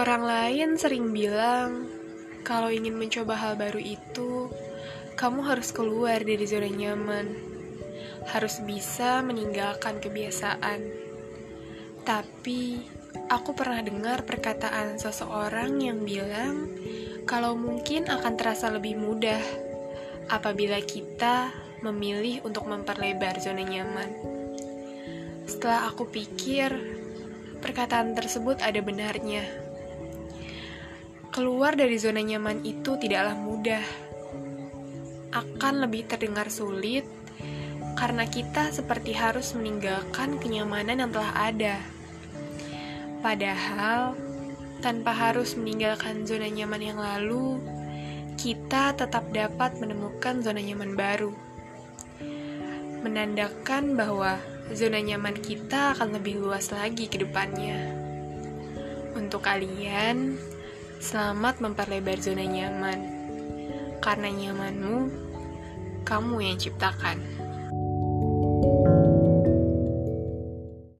Orang lain sering bilang, kalau ingin mencoba hal baru itu, kamu harus keluar dari zona nyaman. Harus bisa meninggalkan kebiasaan. Tapi, aku pernah dengar perkataan seseorang yang bilang, kalau mungkin akan terasa lebih mudah apabila kita memilih untuk memperlebar zona nyaman. Setelah aku pikir, perkataan tersebut ada benarnya. Keluar dari zona nyaman itu tidaklah mudah. Akan lebih terdengar sulit karena kita seperti harus meninggalkan kenyamanan yang telah ada. Padahal, tanpa harus meninggalkan zona nyaman yang lalu, kita tetap dapat menemukan zona nyaman baru. Menandakan bahwa zona nyaman kita akan lebih luas lagi ke depannya. Untuk kalian, selamat memperlebar zona nyaman, karena nyamanmu, kamu yang ciptakan.